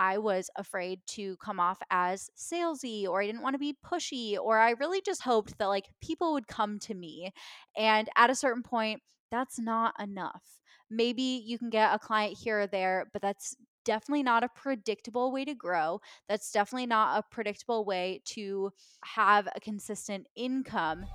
I was afraid to come off as salesy, or I didn't want to be pushy, or I really just hoped that like people would come to me. And at a certain point, that's not enough. Maybe you can get a client here or there, but that's definitely not a predictable way to grow. That's definitely not a predictable way to have a consistent income.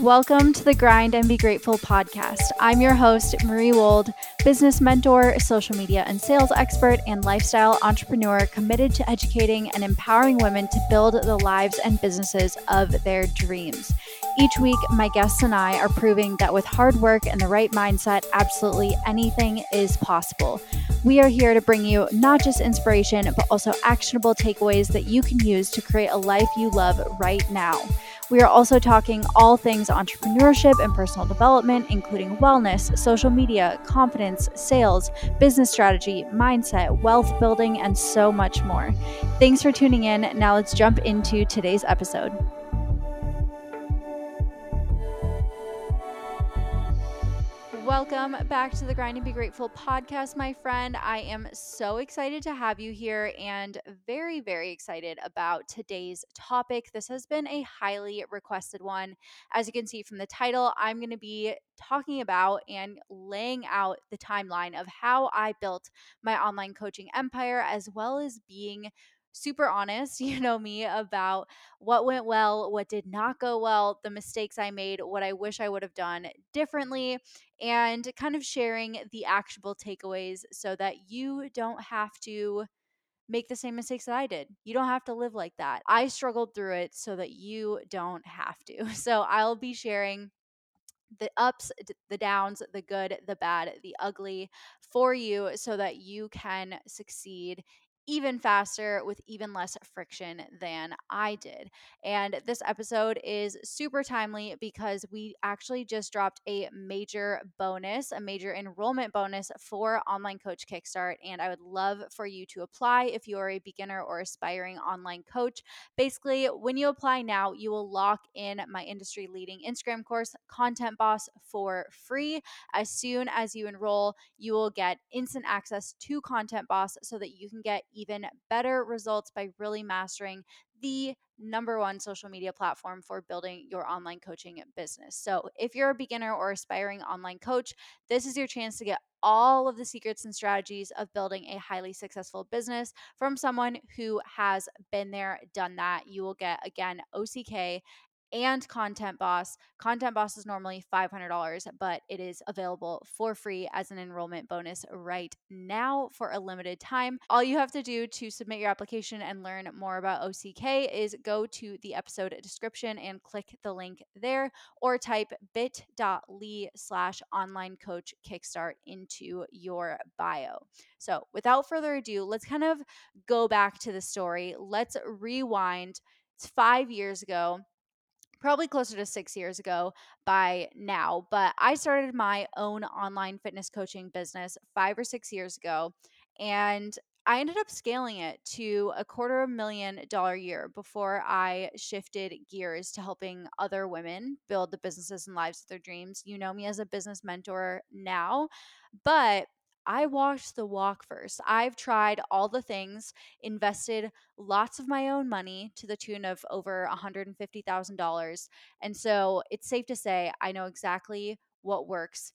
Welcome to the Grind and Be Grateful podcast. I'm your host, Marie Wold, business mentor, social media and sales expert, and lifestyle entrepreneur committed to educating and empowering women to build the lives and businesses of their dreams. Each week, my guests and I are proving that with hard work and the right mindset, absolutely anything is possible. We are here to bring you not just inspiration, but also actionable takeaways that you can use to create a life you love right now. We are also talking all things entrepreneurship and personal development, including wellness, social media, confidence, sales, business strategy, mindset, wealth building, and so much more. Thanks for tuning in. Now let's jump into today's episode. Welcome back to the Grind and Be Grateful podcast, my friend. I am so excited to have you here and very, very excited about today's topic. This has been a highly requested one. As you can see from the title, I'm going to be talking about and laying out the timeline of how I built my online coaching empire, as well as being super honest, you know me, about what went well, what did not go well, the mistakes I made, what I wish I would have done differently, and kind of sharing the actionable takeaways so that you don't have to make the same mistakes that I did. You don't have to live like that. I struggled through it so that you don't have to. So I'll be sharing the ups, the downs, the good, the bad, the ugly for you so that you can succeed even faster with even less friction than I did. And this episode is super timely because we actually just dropped a major enrollment bonus for Online Coach Kickstart. And I would love for you to apply if you are a beginner or aspiring online coach. Basically, when you apply now, you will lock in my industry-leading Instagram course, Content Boss, for free. As soon as you enroll, you will get instant access to Content Boss so that you can get even better results by really mastering the number one social media platform for building your online coaching business. So if you're a beginner or aspiring online coach, this is your chance to get all of the secrets and strategies of building a highly successful business from someone who has been there, done that. You will get, again, OCK and Content Boss. Content Boss is normally $500, but it is available for free as an enrollment bonus right now for a limited time. All you have to do to submit your application and learn more about OCK is go to the episode description and click the link there, or type bit.ly/onlinecoachkickstart into your bio. So without further ado, let's kind of go back to the story. Let's rewind. It's 5 years ago. Probably closer to 6 years ago by now, but I started my own online fitness coaching business 5 or 6 years ago, and I ended up scaling it to $250,000 a year before I shifted gears to helping other women build the businesses and lives of their dreams. You know me as a business mentor now, but I walked the walk first. I've tried all the things, invested lots of my own money to the tune of over $150,000. And so it's safe to say I know exactly what works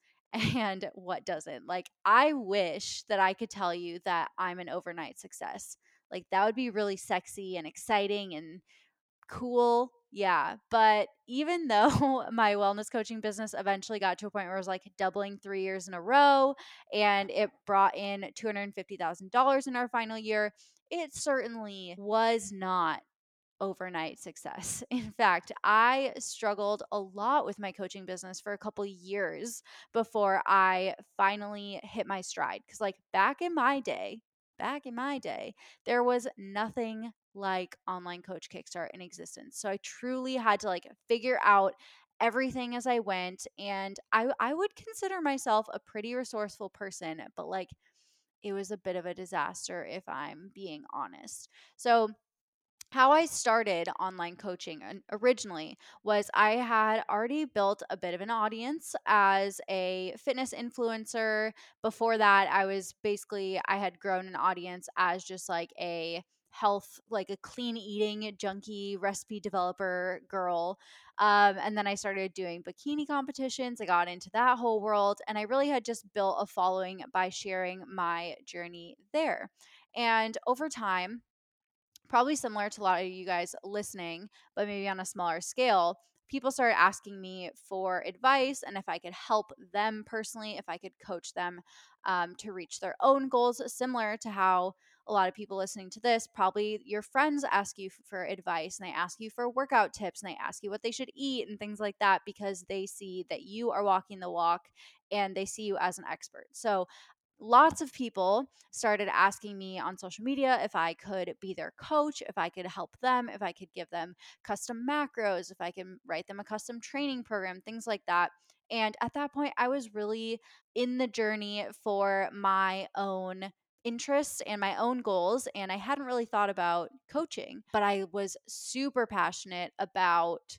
and what doesn't. Like, I wish that I could tell you that I'm an overnight success. Like, that would be really sexy and exciting and cool. Yeah, but even though my wellness coaching business eventually got to a point where it was like doubling 3 years in a row and it brought in $250,000 in our final year, it certainly was not overnight success. In fact, I struggled a lot with my coaching business for a couple years before I finally hit my stride. Because like back in my day, there was nothing like Online Coach Kickstart in existence. So I truly had to like figure out everything as I went. And I would consider myself a pretty resourceful person, but like it was a bit of a disaster if I'm being honest. So how I started online coaching originally was I had already built a bit of an audience as a fitness influencer. Before that, I had grown an audience as just like a health, like a clean eating junkie recipe developer girl. And then I started doing bikini competitions. I got into that whole world, and I really had just built a following by sharing my journey there. And over time, probably similar to a lot of you guys listening, but maybe on a smaller scale, people started asking me for advice and if I could help them personally, if I could coach them to reach their own goals, similar to how a lot of people listening to this, probably your friends ask you for advice, and they ask you for workout tips, and they ask you what they should eat and things like that, because they see that you are walking the walk and they see you as an expert. So lots of people started asking me on social media if I could be their coach, if I could help them, if I could give them custom macros, if I can write them a custom training program, things like that. And at that point, I was really in the journey for my own interests and my own goals, and I hadn't really thought about coaching, but I was super passionate about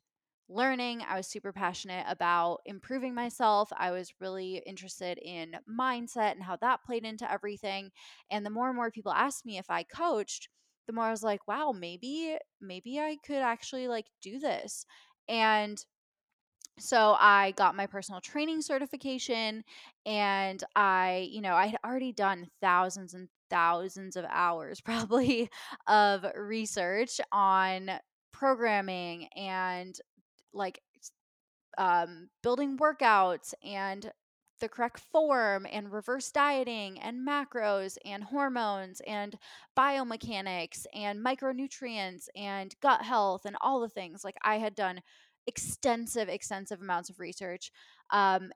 learning. I was super passionate about improving myself. I was really interested in mindset and how that played into everything. And the more and more people asked me if I coached, the more I was like, wow, maybe I could actually like do this. And so I got my personal training certification, and I had already done thousands and thousands of hours probably of research on programming and like building workouts and the correct form and reverse dieting and macros and hormones and biomechanics and micronutrients and gut health and all the things. Like I had done extensive amounts of research.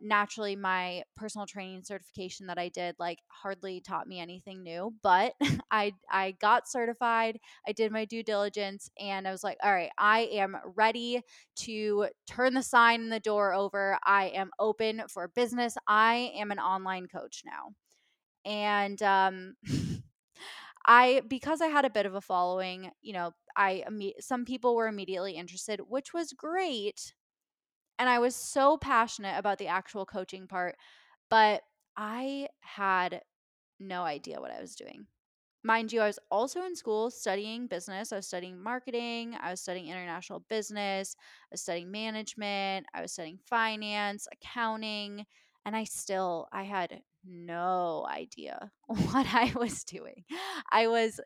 Naturally, my personal training certification that I did like hardly taught me anything new, but I got certified. I did my due diligence, and I was like, all right, I am ready to turn the sign in the door over. I am open for business. I am an online coach now. And because I had a bit of a following, some people were immediately interested, which was great. And I was so passionate about the actual coaching part, but I had no idea what I was doing. Mind you, I was also in school studying business. I was studying marketing. I was studying international business. I was studying management. I was studying finance, accounting, and I had no idea what I was doing. I was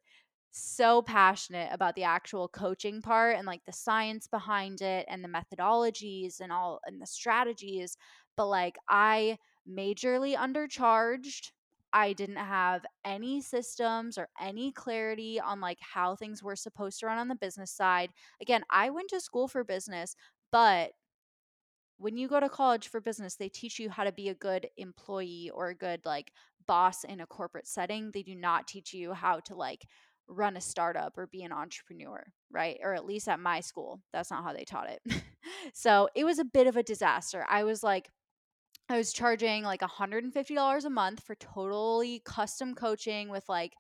so passionate about the actual coaching part and like the science behind it and the methodologies and the strategies. But like I majorly undercharged. I didn't have any systems or any clarity on like how things were supposed to run on the business side. Again, I went to school for business, but when you go to college for business, they teach you how to be a good employee or a good like boss in a corporate setting. They do not teach you how to like run a startup or be an entrepreneur, right? Or at least at my school, that's not how they taught it. So it was a bit of a disaster. I was charging like $150 a month for totally custom coaching with like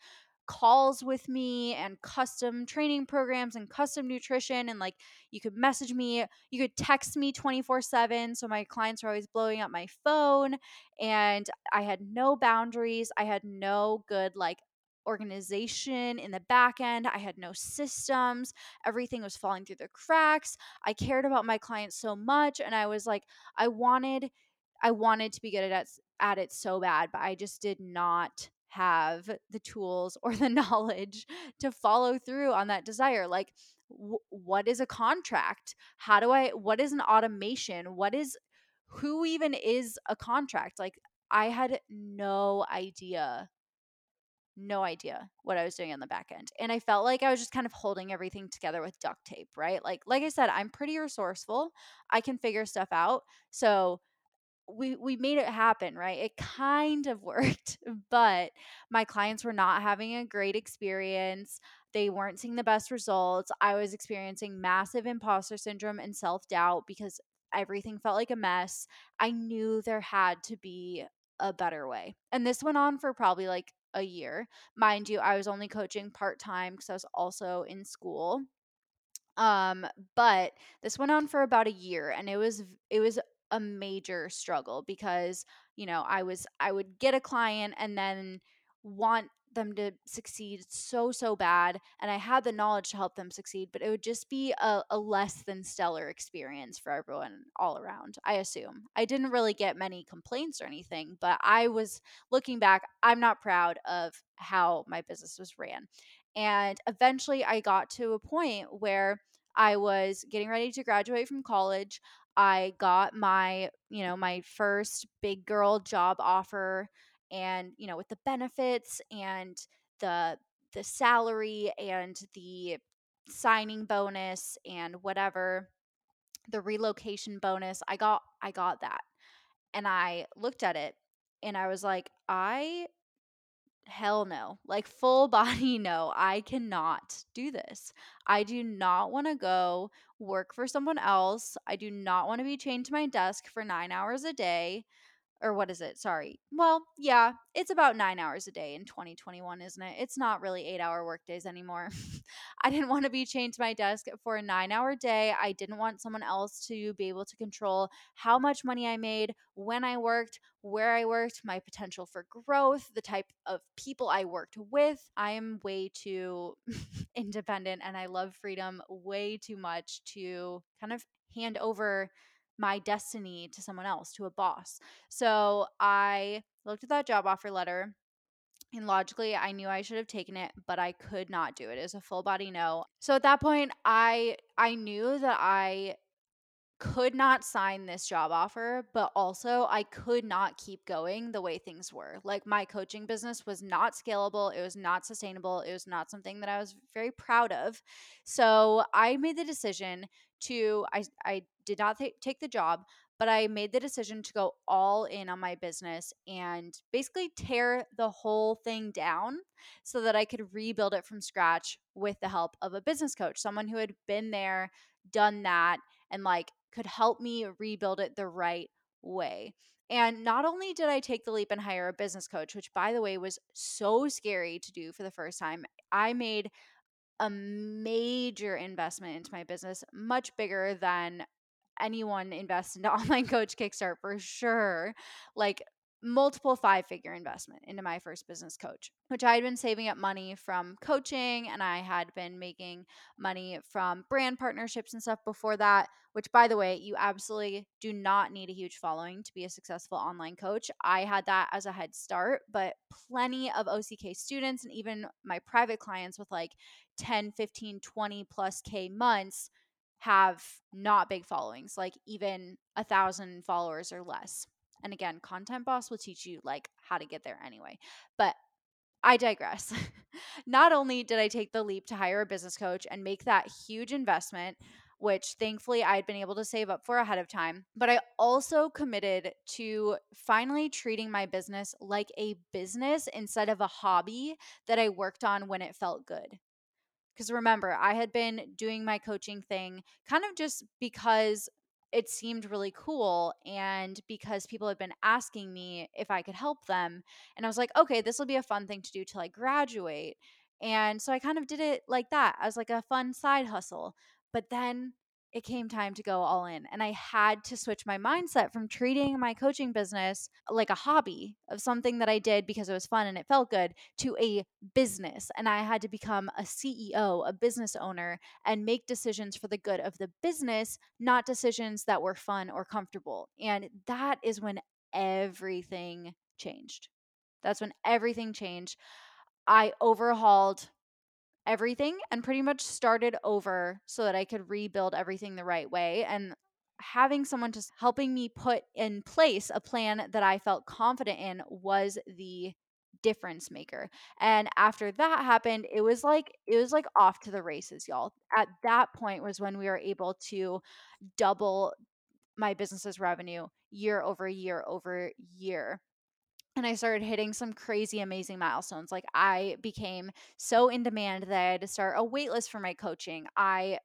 calls with me and custom training programs and custom nutrition. And like you could message me, you could text me 24/7. So my clients were always blowing up my phone, and I had no boundaries. I had no good like organization in the back end. I had no systems. Everything was falling through the cracks. I cared about my clients so much. And I was like, I wanted to be good at it so bad, but I just did not have the tools or the knowledge to follow through on that desire. Like what is a contract? What is an automation? Who even is a contract? Like I had no idea what I was doing on the back end. And I felt like I was just kind of holding everything together with duct tape, right? Like I said, I'm pretty resourceful. I can figure stuff out. So we made it happen, right? It kind of worked, but my clients were not having a great experience. They weren't seeing the best results. I was experiencing massive imposter syndrome and self-doubt because everything felt like a mess. I knew there had to be a better way. And this went on for probably like a year. Mind you, I was only coaching part-time because I was also in school. But this went on for about a year, and it was a major struggle because, I would get a client and then want them to succeed so bad, and I had the knowledge to help them succeed, but it would just be a less than stellar experience for everyone all around, I assume. I didn't really get many complaints or anything, but I was looking back, I'm not proud of how my business was ran. And eventually I got to a point where I was getting ready to graduate from college. I got my first big girl job offer, and with the benefits and the salary and the signing bonus and whatever, the relocation bonus, I got that. And I looked at it and I was like, hell no. Like, full body no. I cannot do this. I do not want to go work for someone else. I do not want to be chained to my desk for 9 hours a day. Or what is it? Sorry. Well, yeah, it's about 9 hours a day in 2021, isn't it? It's not really 8-hour workdays anymore. I didn't want to be chained to my desk for a 9-hour day. I didn't want someone else to be able to control how much money I made, when I worked, where I worked, my potential for growth, the type of people I worked with. I am way too independent, and I love freedom way too much to kind of hand over my destiny to someone else, to a boss. So I looked at that job offer letter, and logically I knew I should have taken it, but I could not do it. It was a full body no. So at that point, I knew that I could not sign this job offer, but also I could not keep going the way things were. Like, my coaching business was not scalable. It was not sustainable. It was not something that I was very proud of. So I made the decision I did not take the job, but I made the decision to go all in on my business and basically tear the whole thing down so that I could rebuild it from scratch with the help of a business coach, someone who had been there, done that, and could help me rebuild it the right way. And not only did I take the leap and hire a business coach, which, by the way, was so scary to do for the first time, I made a major investment into my business, much bigger than anyone invests into Online Coach Kickstart for sure. Like, multiple 5-figure investment into my first business coach, which I had been saving up money from coaching, and I had been making money from brand partnerships and stuff before that, which, by the way, you absolutely do not need a huge following to be a successful online coach. I had that as a head start, but plenty of OCK students and even my private clients with 10, 15, 20 plus K months have not big followings, like even 1,000 followers or less. And again, Content Boss will teach you how to get there anyway. But I digress. Not only did I take the leap to hire a business coach and make that huge investment, which thankfully I had been able to save up for ahead of time, but I also committed to finally treating my business like a business instead of a hobby that I worked on when it felt good. Because remember, I had been doing my coaching thing kind of just because it seemed really cool and because people had been asking me if I could help them. And I was like, okay, this will be a fun thing to do till I graduate. And so I kind of did it like that, as a fun side hustle. But then it came time to go all in. And I had to switch my mindset from treating my coaching business like a hobby of something that I did because it was fun and it felt good to a business. And I had to become a CEO, a business owner, and make decisions for the good of the business, not decisions that were fun or comfortable. And that is when everything changed. I overhauled everything and pretty much started over so that I could rebuild everything the right way. And having someone just helping me put in place a plan that I felt confident in was the difference maker. And after that happened, it was off to the races, y'all. At that point was when we were able to double my business's revenue year over year over year. And I started hitting some crazy, amazing milestones. Like, I became so in demand that I had to start a wait list for my coaching. I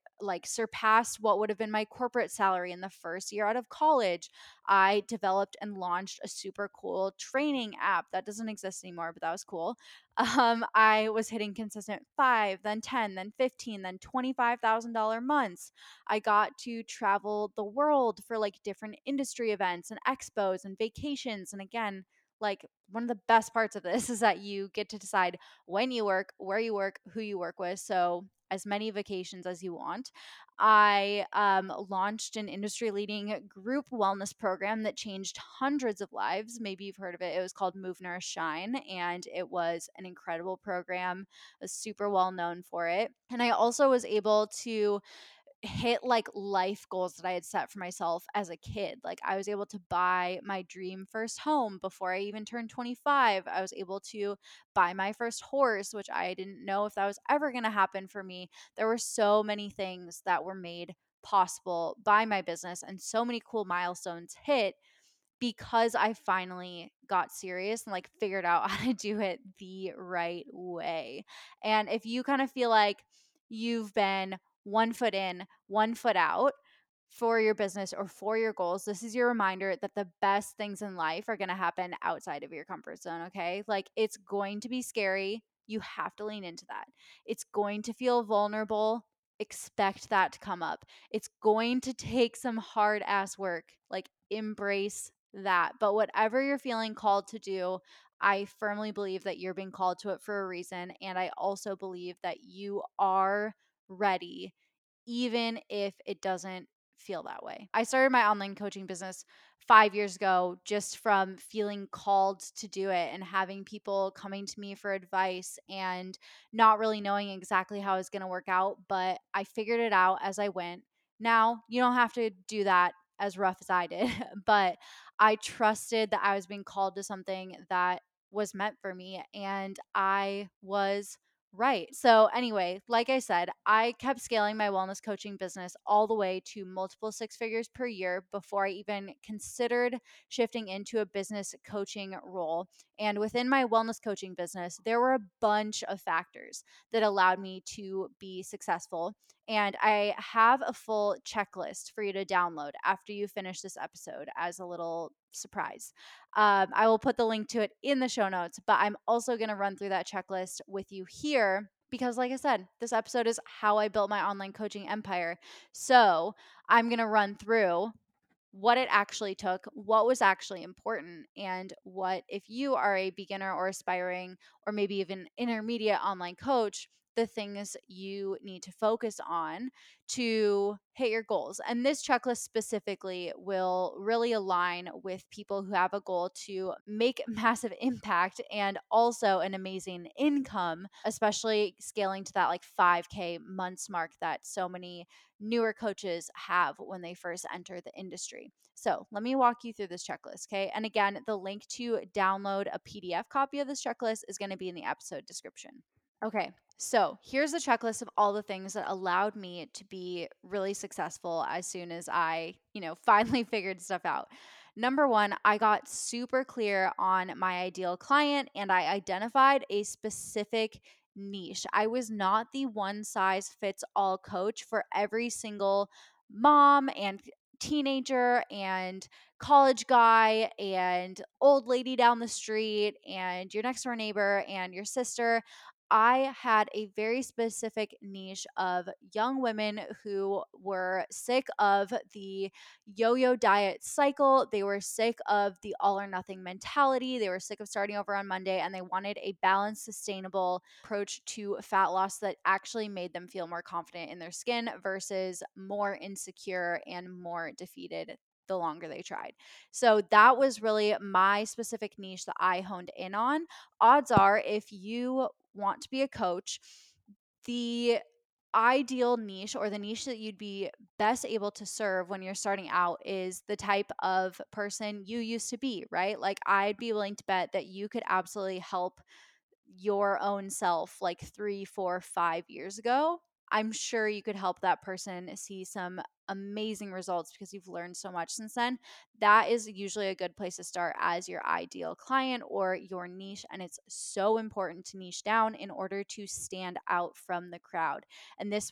surpassed what would have been my corporate salary in the first year out of college. I developed and launched a super cool training app that doesn't exist anymore, but that was cool. I was hitting consistent 5, then 10, then 15, then $25,000 months. I got to travel the world for different industry events and expos and vacations. And again, one of the best parts of this is that you get to decide when you work, where you work, who you work with. So as many vacations as you want. I launched an industry-leading group wellness program that changed hundreds of lives. Maybe you've heard of it. It was called Move Nourish Shine, and it was an incredible program. I was super well-known for it. And I also was able to hit life goals that I had set for myself as a kid. I was able to buy my dream first home before I even turned 25. I was able to buy my first horse, which I didn't know if that was ever going to happen for me. There were so many things that were made possible by my business and so many cool milestones hit because I finally got serious and figured out how to do it the right way. And if you kind of feel like you've been one foot in, one foot out for your business or for your goals, this is your reminder that the best things in life are going to happen outside of your comfort zone, okay? It's going to be scary. You have to lean into that. It's going to feel vulnerable. Expect that to come up. It's going to take some hard ass work. Embrace that. But whatever you're feeling called to do, I firmly believe that you're being called to it for a reason. And I also believe that you are ready, even if it doesn't feel that way. I started my online coaching business 5 years ago just from feeling called to do it and having people coming to me for advice and not really knowing exactly how it was going to work out, but I figured it out as I went. Now, you don't have to do that as rough as I did, but I trusted that I was being called to something that was meant for me, and I was right. So anyway, like I said, I kept scaling my wellness coaching business all the way to multiple six figures per year before I even considered shifting into a business coaching role. And within my wellness coaching business, there were a bunch of factors that allowed me to be successful. And I have a full checklist for you to download after you finish this episode as a little surprise. I will put the link to it in the show notes, but I'm also going to run through that checklist with you here because, like I said, this episode is how I built my online coaching empire. So I'm going to run through what it actually took, what was actually important, and what, if you are a beginner or aspiring or maybe even intermediate online coach, the things you need to focus on to hit your goals. And this checklist specifically will really align with people who have a goal to make massive impact and also an amazing income, especially scaling to that 5K months mark that so many newer coaches have when they first enter the industry. So let me walk you through this checklist, okay? And again, the link to download a PDF copy of this checklist is going to be in the episode description. Okay, so here's the checklist of all the things that allowed me to be really successful as soon as I, finally figured stuff out. Number one, I got super clear on my ideal client and I identified a specific niche. I was not the one-size-fits-all coach for every single mom and teenager and college guy and old lady down the street and your next-door neighbor and your sister. I had a very specific niche of young women who were sick of the yo-yo diet cycle. They were sick of the all or nothing mentality. They were sick of starting over on Monday, and they wanted a balanced, sustainable approach to fat loss that actually made them feel more confident in their skin versus more insecure and more defeated the longer they tried. So that was really my specific niche that I honed in on. Odds are, if you want to be a coach, the ideal niche or the niche that you'd be best able to serve when you're starting out is the type of person you used to be, right? I'd be willing to bet that you could absolutely help your own self 3, 4, 5 years ago. I'm sure you could help that person see some amazing results because you've learned so much since then. that is usually a good place to start as your ideal client or your niche. And it's so important to niche down in order to stand out from the crowd. And this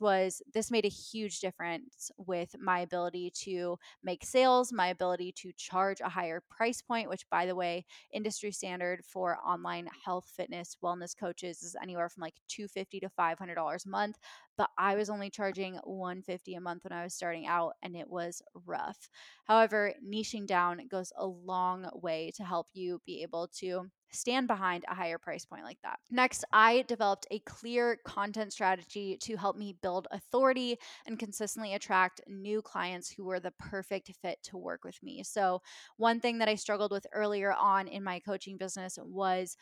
made a huge difference with my ability to make sales, my ability to charge a higher price point, which, by the way, industry standard for online health, fitness, wellness coaches is anywhere from like $250 to $500 a month. But I was only charging $150 a month when I was starting out, and it was rough. However, niching down goes a long way to help you be able to stand behind a higher price point like that. Next, I developed a clear content strategy to help me build authority and consistently attract new clients who were the perfect fit to work with me. So one thing that I struggled with earlier on in my coaching business was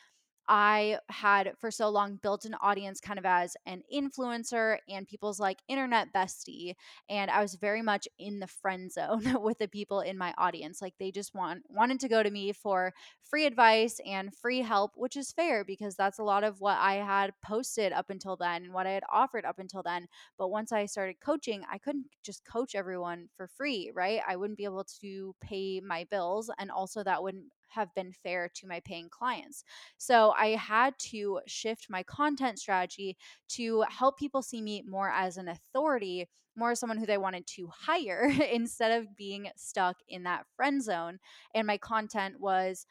I had for so long built an audience kind of as an influencer and people's like internet bestie. And I was very much in the friend zone with the people in my audience. Like they just wanted to go to me for free advice and free help, which is fair because that's a lot of what I had posted up until then and what I had offered up until then. But once I started coaching, I couldn't just coach everyone for free, right? I wouldn't be able to pay my bills. And also that wouldn't have been fair to my paying clients. So I had to shift my content strategy to help people see me more as an authority, more as someone who they wanted to hire instead of being stuck in that friend zone. And my content was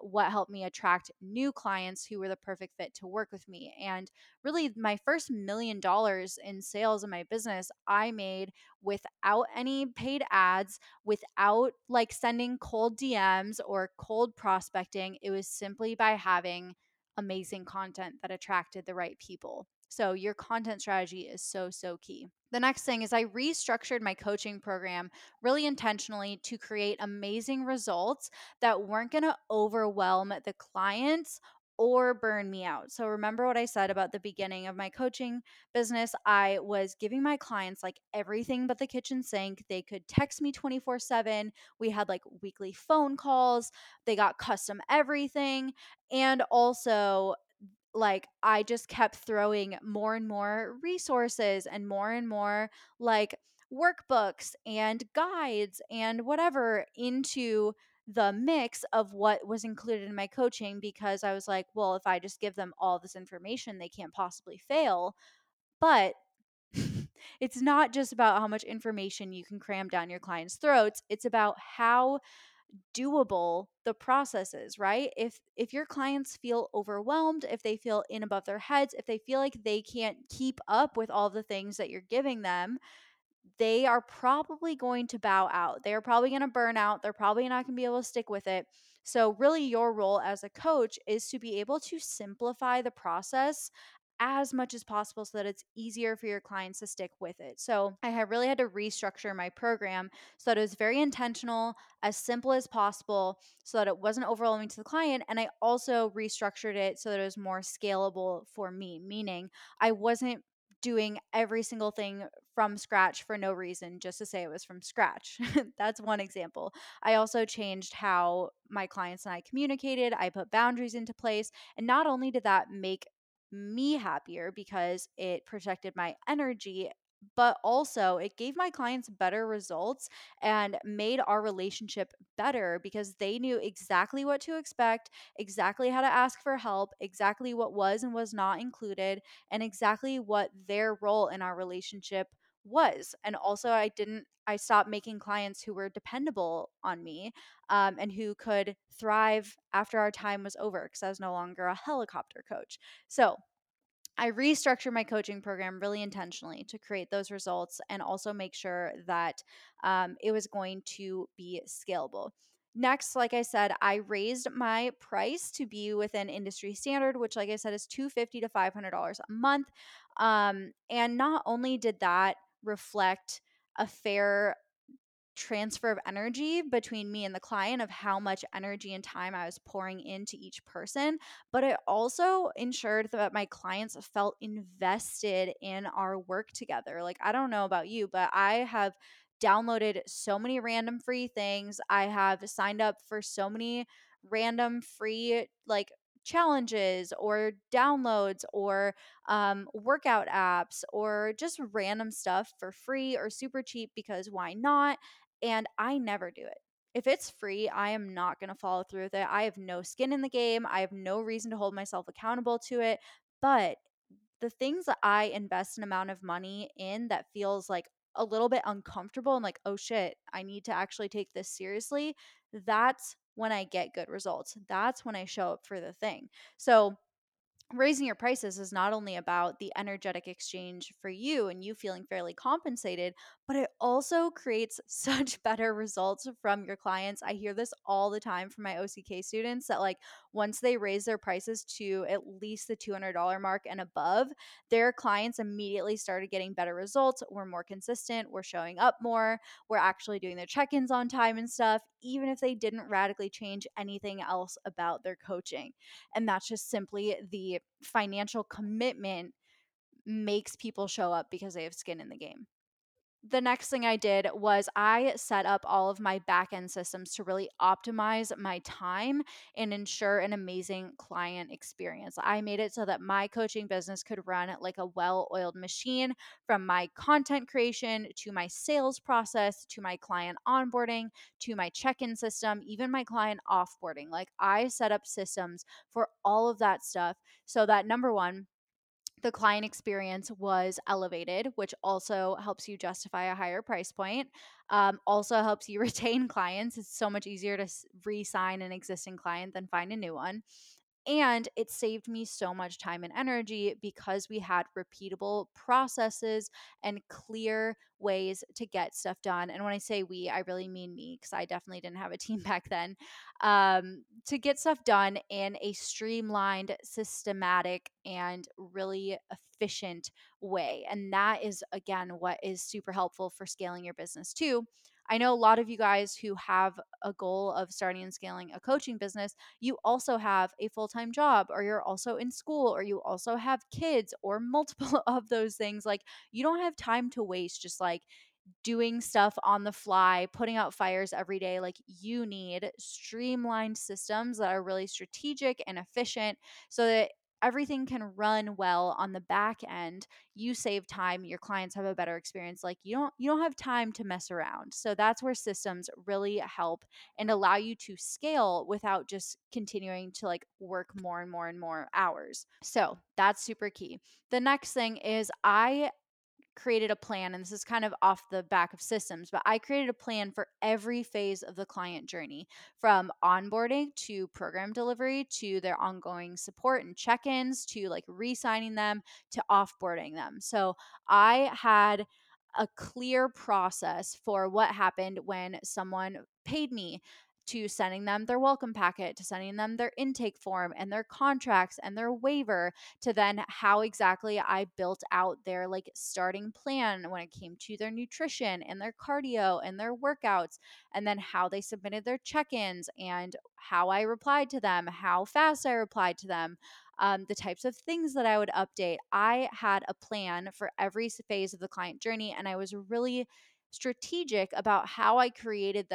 what helped me attract new clients who were the perfect fit to work with me. And really my first $1 million in sales in my business, I made without any paid ads, without like sending cold DMs or cold prospecting. It was simply by having amazing content that attracted the right people. So your content strategy is so, so key. The next thing is I restructured my coaching program really intentionally to create amazing results that weren't going to overwhelm the clients or burn me out. So remember what I said about the beginning of my coaching business. I was giving my clients like everything but the kitchen sink. They could text me 24/7. We had like weekly phone calls. They got custom everything. And also like I just kept throwing more and more resources and more like workbooks and guides and whatever into the mix of what was included in my coaching because I was like, well, if I just give them all this information, they can't possibly fail. But it's not just about how much information you can cram down your clients' throats. It's about how doable the process is, right? If your clients feel overwhelmed, if they feel in above their heads, if they feel like they can't keep up with all the things that you're giving them, they are probably going to bow out. They are probably going to burn out. They're probably not going to be able to stick with it. So really your role as a coach is to be able to simplify the process as much as possible so that it's easier for your clients to stick with it. So I really had to restructure my program so that it was very intentional, as simple as possible, so that it wasn't overwhelming to the client. And I also restructured it so that it was more scalable for me, meaning I wasn't doing every single thing from scratch for no reason, just to say it was from scratch. That's one example. I also changed how my clients and I communicated. I put boundaries into place. And not only did that make me happier because it protected my energy, but also it gave my clients better results and made our relationship better because they knew exactly what to expect, exactly how to ask for help, exactly what was and was not included, and exactly what their role in our relationship was. And also I stopped making clients who were dependable on me and who could thrive after our time was over because I was no longer a helicopter coach. So I restructured my coaching program really intentionally to create those results and also make sure that it was going to be scalable. Next, like I said, I raised my price to be within industry standard, which like I said is $250 to $500 a month. And not only did that reflect a fair transfer of energy between me and the client of how much energy and time I was pouring into each person, but it also ensured that my clients felt invested in our work together. Like, I don't know about you, but I have downloaded so many random free things. I have signed up for so many random free like challenges or downloads or workout apps or just random stuff for free or super cheap because why not? And I never do it. If it's free, I am not going to follow through with it. I have no skin in the game. I have no reason to hold myself accountable to it. But the things that I invest an amount of money in that feels like a little bit uncomfortable and like, oh shit, I need to actually take this seriously, that's when I get good results. That's when I show up for the thing. So raising your prices is not only about the energetic exchange for you and you feeling fairly compensated, but it also creates such better results from your clients. I hear this all the time from my OCK students that like once they raise their prices to at least the $200 mark and above, their clients immediately started getting better results. We're more consistent. We're showing up more. We're actually doing their check-ins on time and stuff, even if they didn't radically change anything else about their coaching. And that's just simply the financial commitment makes people show up because they have skin in the game. The next thing I did was I set up all of my back-end systems to really optimize my time and ensure an amazing client experience. I made it so that my coaching business could run like a well-oiled machine, from my content creation to my sales process to my client onboarding to my check-in system, even my client offboarding. Like I set up systems for all of that stuff so that, number one, the client experience was elevated, which also helps you justify a higher price point. Also helps you retain clients. It's so much easier to re-sign an existing client than find a new one. And it saved me so much time and energy because we had repeatable processes and clear ways to get stuff done. And when I say we, I really mean me, because I definitely didn't have a team back then, to get stuff done in a streamlined, systematic, and really efficient way. And that is, again, what is super helpful for scaling your business too. I know a lot of you guys who have a goal of starting and scaling a coaching business, you also have a full-time job, or you're also in school, or you also have kids, or multiple of those things. Like you don't have time to waste just like doing stuff on the fly, putting out fires every day. Like you need streamlined systems that are really strategic and efficient so that everything can run well on the back end. You save time, your clients have a better experience. Like you don't have time to mess around. So that's where systems really help and allow you to scale without just continuing to like work more and more and more hours. So that's super key. The next thing is I created a plan, and this is kind of off the back of systems, but I created a plan for every phase of the client journey, from onboarding to program delivery to their ongoing support and check-ins to like re-signing them to offboarding them. So I had a clear process for what happened when someone paid me, to sending them their welcome packet, to sending them their intake form and their contracts and their waiver, to then how exactly I built out their like starting plan when it came to their nutrition and their cardio and their workouts, and then how they submitted their check-ins and how I replied to them, how fast I replied to them, the types of things that I would update. I had a plan for every phase of the client journey, and I was really strategic about how I created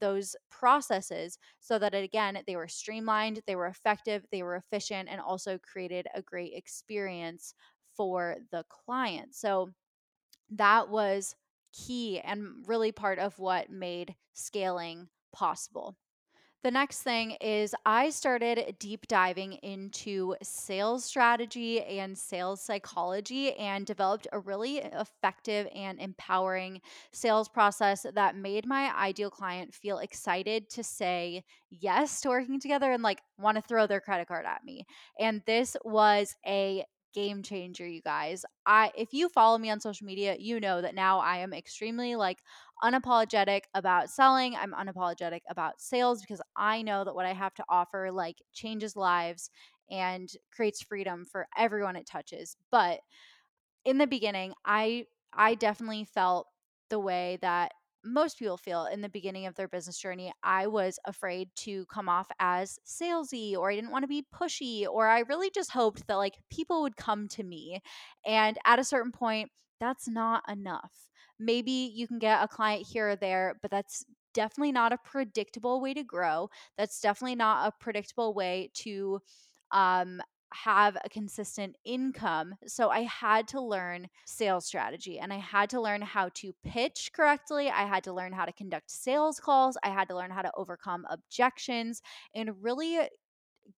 those processes so that, again, they were streamlined, they were effective, they were efficient, and also created a great experience for the client. So that was key and really part of what made scaling possible. The next thing is I started deep diving into sales strategy and sales psychology and developed a really effective and empowering sales process that made my ideal client feel excited to say yes to working together and like want to throw their credit card at me. And this was a game changer, you guys. If you follow me on social media, you know that now I am extremely like unapologetic about selling. I'm unapologetic about sales because I know that what I have to offer like changes lives and creates freedom for everyone it touches. But in the beginning, I definitely felt the way that most people feel in the beginning of their business journey. I was afraid to come off as salesy, or I didn't want to be pushy, or I really just hoped that like people would come to me. And at a certain point, that's not enough. Maybe you can get a client here or there, but that's definitely not a predictable way to grow. That's definitely not a predictable way to have a consistent income. So I had to learn sales strategy, and I had to learn how to pitch correctly. I had to learn how to conduct sales calls. I had to learn how to overcome objections and really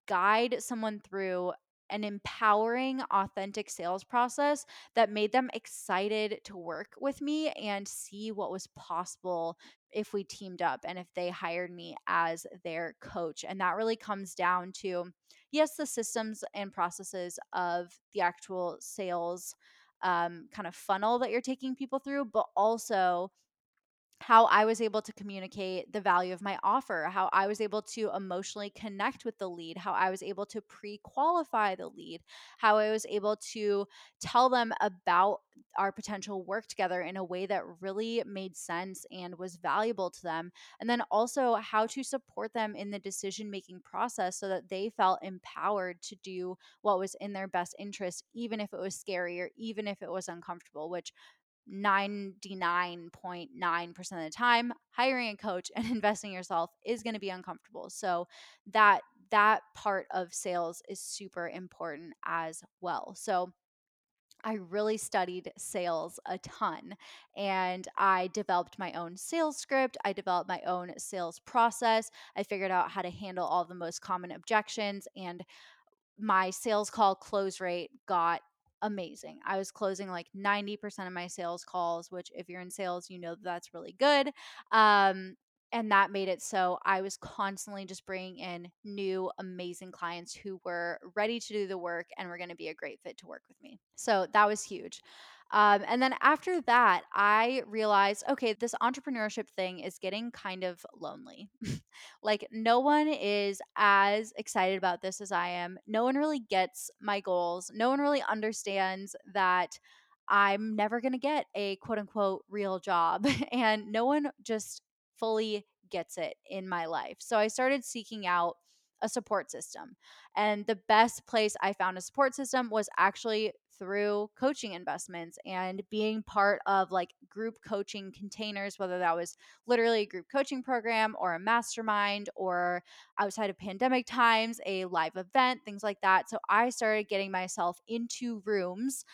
guide someone through an empowering, authentic sales process that made them excited to work with me and see what was possible if we teamed up and if they hired me as their coach. And that really comes down to, yes, the systems and processes of the actual sales kind of funnel that you're taking people through, but also how I was able to communicate the value of my offer, how I was able to emotionally connect with the lead, how I was able to pre-qualify the lead, how I was able to tell them about our potential work together in a way that really made sense and was valuable to them. And then also how to support them in the decision-making process so that they felt empowered to do what was in their best interest, even if it was scary or even if it was uncomfortable, which 99.9% of the time, hiring a coach and investing in yourself is going to be uncomfortable. So that part of sales is super important as well. So I really studied sales a ton, and I developed my own sales script. I developed my own sales process. I figured out how to handle all the most common objections, and my sales call close rate got amazing. I was closing like 90% of my sales calls, which if you're in sales, you know that's really good. And that made it so I was constantly just bringing in new, amazing clients who were ready to do the work and were going to be a great fit to work with me. So that was huge. And then after that, I realized, okay, this entrepreneurship thing is getting kind of lonely. Like, no one is as excited about this as I am. No one really gets my goals. No one really understands that I'm never going to get a quote unquote real job. And no one just fully gets it in my life. So I started seeking out a support system. And the best place I found a support system was actually through coaching investments and being part of like group coaching containers, whether that was literally a group coaching program or a mastermind or outside of pandemic times, a live event, things like that. So I started getting myself into rooms,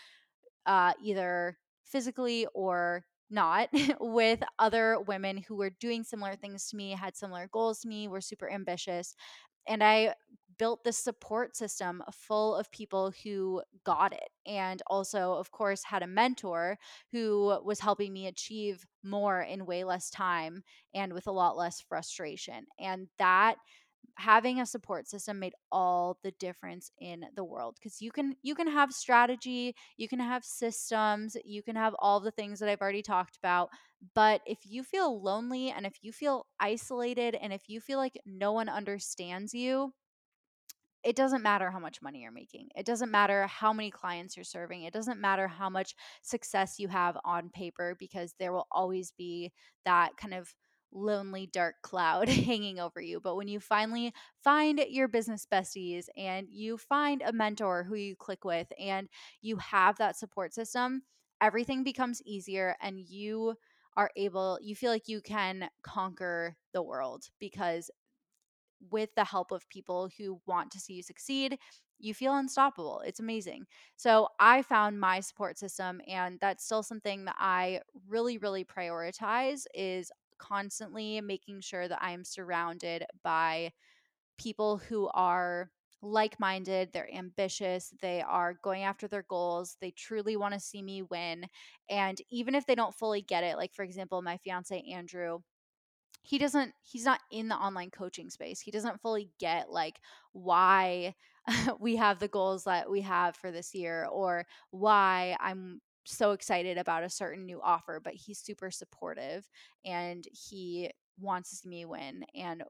either physically or not, with other women who were doing similar things to me, had similar goals to me, were super ambitious. And I built this support system full of people who got it, and also, of course, had a mentor who was helping me achieve more in way less time and with a lot less frustration. And that having a support system made all the difference in the world, because you can have strategy, you can have systems, you can have all the things that I've already talked about. But if you feel lonely and if you feel isolated and if you feel like no one understands you, it doesn't matter how much money you're making. It doesn't matter how many clients you're serving. It doesn't matter how much success you have on paper, because there will always be that kind of lonely, dark cloud hanging over you. But when you finally find your business besties and you find a mentor who you click with and you have that support system, everything becomes easier and you feel like you can conquer the world, because with the help of people who want to see you succeed, you feel unstoppable. It's amazing. So I found my support system, and that's still something that I really, really prioritize, is constantly making sure that I am surrounded by people who are like-minded, they're ambitious, they are going after their goals, they truly want to see me win. And even if they don't fully get it, like for example, my fiance, Andrew, he's not in the online coaching space. He doesn't fully get like why we have the goals that we have for this year, or why I'm so excited about a certain new offer, but he's super supportive and he wants to see me win and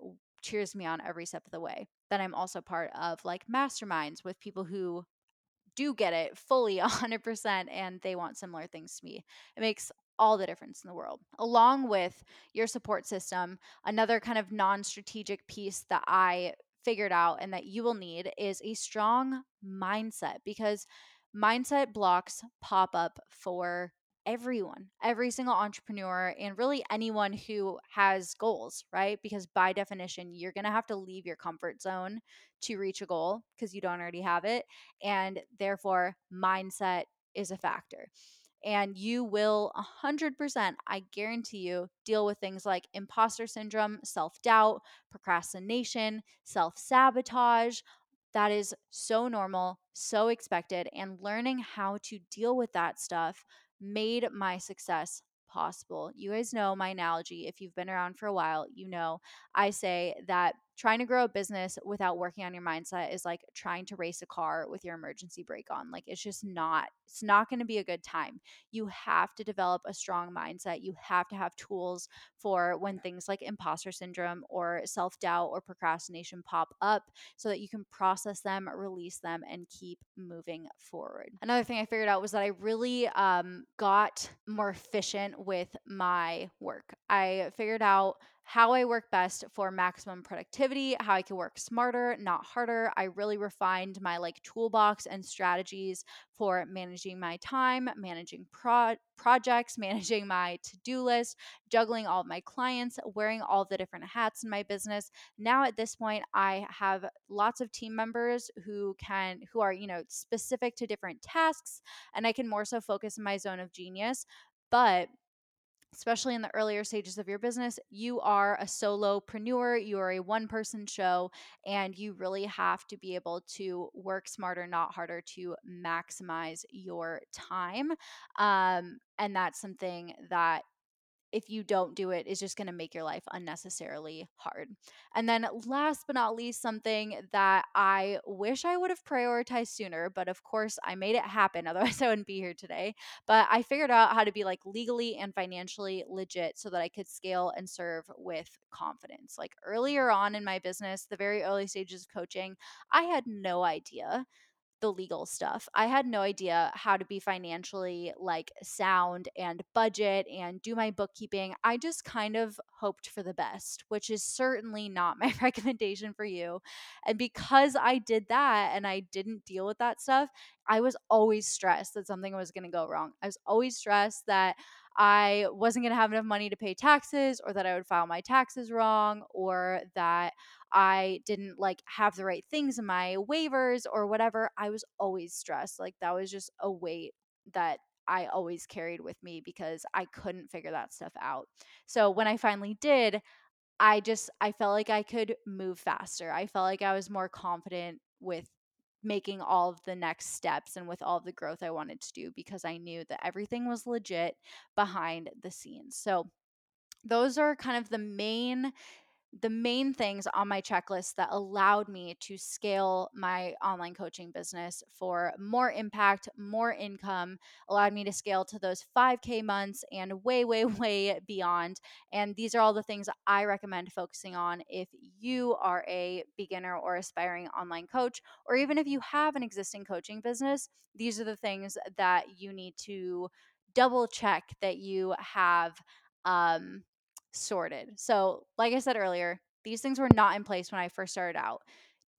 cheers me on every step of the way. Then I'm also part of like masterminds with people who do get it fully 100% and they want similar things to me. It makes all the difference in the world. Along with your support system, another kind of non-strategic piece that I figured out and that you will need is a strong mindset, because mindset blocks pop up for everyone, every single entrepreneur, and really anyone who has goals, right? Because by definition, you're going to have to leave your comfort zone to reach a goal because you don't already have it. And therefore, mindset is a factor. And you will 100%, I guarantee you, deal with things like imposter syndrome, self-doubt, procrastination, self-sabotage. That is so normal, so expected. And learning how to deal with that stuff made my success possible. You guys know my analogy. If you've been around for a while, you know I say that trying to grow a business without working on your mindset is like trying to race a car with your emergency brake on. Like, it's just not, it's not going to be a good time. You have to develop a strong mindset. You have to have tools for when things like imposter syndrome or self-doubt or procrastination pop up so that you can process them, release them, and keep moving forward. Another thing I figured out was that I really got more efficient with my work. I figured out how I work best for maximum productivity, how I can work smarter, not harder. I really refined my toolbox and strategies for managing my time, managing projects, managing my to-do list, juggling all of my clients, wearing all the different hats in my business. Now at this point, I have lots of team members who are, specific to different tasks, and I can more so focus in my zone of genius. But especially in the earlier stages of your business, you are a solopreneur, you are a one-person show, and you really have to be able to work smarter, not harder, to maximize your time. And that's something that, if you don't do it, is just going to make your life unnecessarily hard. And then last but not least, something that I wish I would have prioritized sooner, but of course I made it happen. Otherwise I wouldn't be here today. But I figured out how to be legally and financially legit so that I could scale and serve with confidence. Earlier on in my business, the very early stages of coaching, I had no idea the legal stuff. I had no idea how to be financially sound and budget and do my bookkeeping. I just kind of hoped for the best, which is certainly not my recommendation for you. And because I did that and I didn't deal with that stuff, I was always stressed that something was going to go wrong. I was always stressed that I wasn't going to have enough money to pay taxes, or that I would file my taxes wrong, or that I didn't have the right things in my waivers or whatever. I was always stressed. That was just a weight that I always carried with me because I couldn't figure that stuff out. So when I finally did, I felt like I could move faster. I felt like I was more confident with making all of the next steps and with all the growth I wanted to do because I knew that everything was legit behind the scenes. So those are kind of the main things on my checklist that allowed me to scale my online coaching business for more impact, more income, allowed me to scale to those 5K months and way, way, way beyond. And these are all the things I recommend focusing on if you are a beginner or aspiring online coach, or even if you have an existing coaching business. These are the things that you need to double check that you have sorted. So, like I said earlier, these things were not in place when I first started out.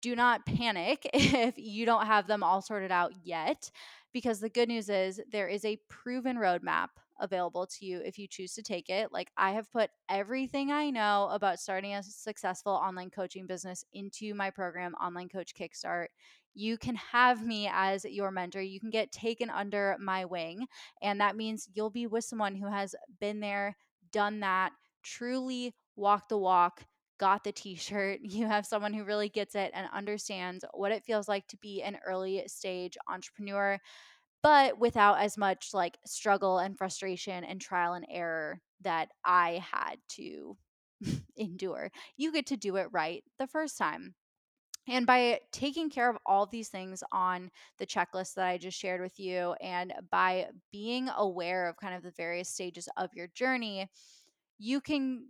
Do not panic if you don't have them all sorted out yet, because the good news is there is a proven roadmap available to you if you choose to take it. I have put everything I know about starting a successful online coaching business into my program, Online Coach Kickstart. You can have me as your mentor. You can get taken under my wing. And that means you'll be with someone who has been there, done that, truly walk the walk, got the t-shirt. You have someone who really gets it and understands what it feels like to be an early stage entrepreneur, but without as much struggle and frustration and trial and error that I had to endure. You get to do it right the first time. And by taking care of all these things on the checklist that I just shared with you, and by being aware of kind of the various stages of your journey, you can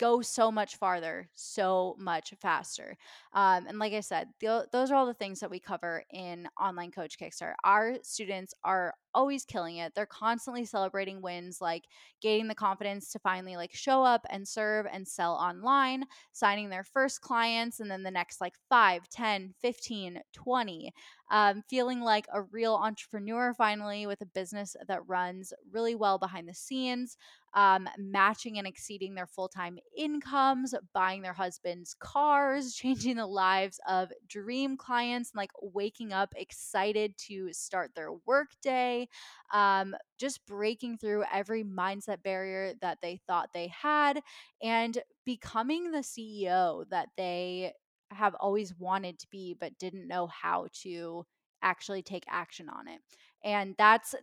go so much farther, so much faster. And like I said, those are all the things that we cover in Online Coach Kickstart. Our students are always killing it. They're constantly celebrating wins, like gaining the confidence to finally show up and serve and sell online, signing their first clients, and then the next 5, 10, 15, 20. feeling like a real entrepreneur finally with a business that runs really well behind the scenes, matching and exceeding their full-time incomes, buying their husband's cars, changing the lives of dream clients, and like waking up excited to start their workday, just breaking through every mindset barrier that they thought they had and becoming the CEO that they have always wanted to be, but didn't know how to actually take action on it. And that's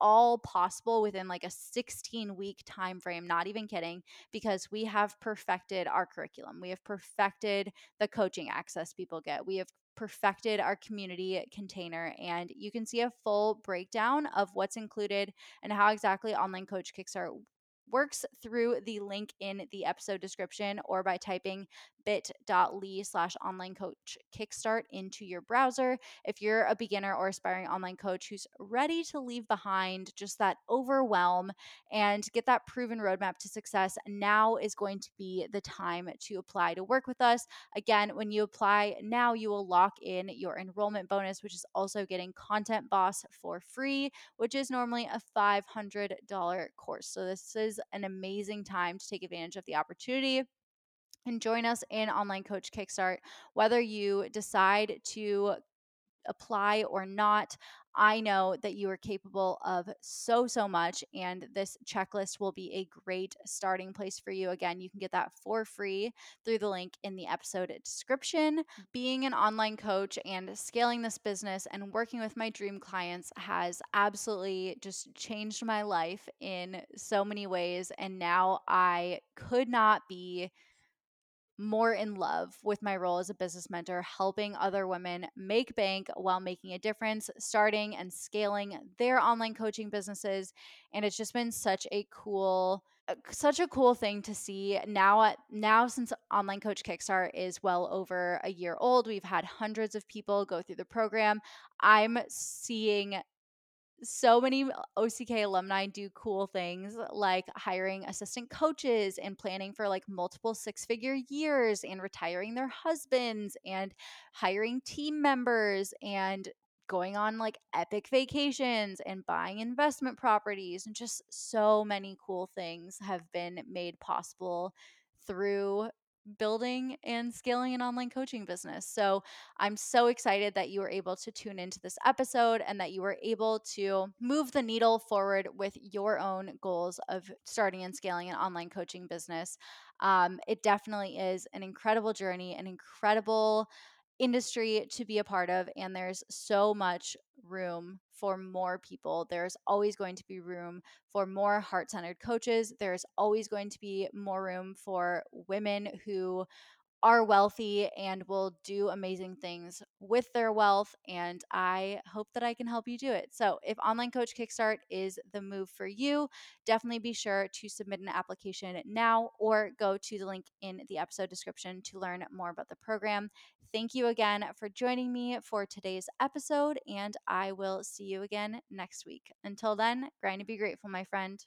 all possible within like a 16-week time frame, not even kidding, because we have perfected our curriculum. We have perfected the coaching access people get. We have perfected our community container, and you can see a full breakdown of what's included and how exactly Online Coach Kickstart works through the link in the episode description or by typing bit.ly/onlinecoachkickstart into your browser. If you're a beginner or aspiring online coach who's ready to leave behind just that overwhelm and get that proven roadmap to success, now is going to be the time to apply to work with us. Again, when you apply now, you will lock in your enrollment bonus, which is also getting Content Boss for free, which is normally a $500 course. So this is an amazing time to take advantage of the opportunity and join us in Online Coach Kickstart. Whether you decide to apply or not, I know that you are capable of so much, and this checklist will be a great starting place for you. Again, you can get that for free through the link in the episode description. Being an online coach and scaling this business and working with my dream clients has absolutely just changed my life in so many ways, and now I could not be more in love with my role as a business mentor, helping other women make bank while making a difference, starting and scaling their online coaching businesses. And it's just been such a cool thing to see. Now since Online Coach Kickstart is well over a year old, we've had hundreds of people go through the program. I'm seeing so many OCK alumni do cool things like hiring assistant coaches and planning for like multiple six-figure years and retiring their husbands and hiring team members and going on like epic vacations and buying investment properties. And just so many cool things have been made possible through building and scaling an online coaching business. So I'm so excited that you were able to tune into this episode and that you were able to move the needle forward with your own goals of starting and scaling an online coaching business. It definitely is an incredible journey, an incredible industry to be a part of, and there's so much room for more people. There's always going to be room for more heart-centered coaches. There's always going to be more room for women who are wealthy and will do amazing things with their wealth, and I hope that I can help you do it. So if Online Coach Kickstart is the move for you, definitely be sure to submit an application now or go to the link in the episode description to learn more about the program. Thank you again for joining me for today's episode, and I will see you again next week. Until then, grind and be grateful, my friend.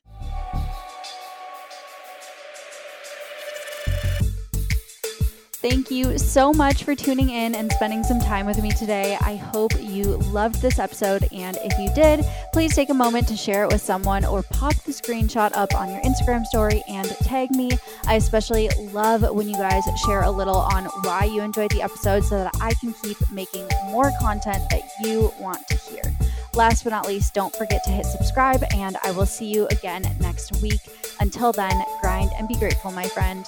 Thank you so much for tuning in and spending some time with me today. I hope you loved this episode, and if you did, please take a moment to share it with someone or pop the screenshot up on your Instagram story and tag me. I especially love when you guys share a little on why you enjoyed the episode so that I can keep making more content that you want to hear. Last but not least, don't forget to hit subscribe, and I will see you again next week. Until then, grind and be grateful, my friend.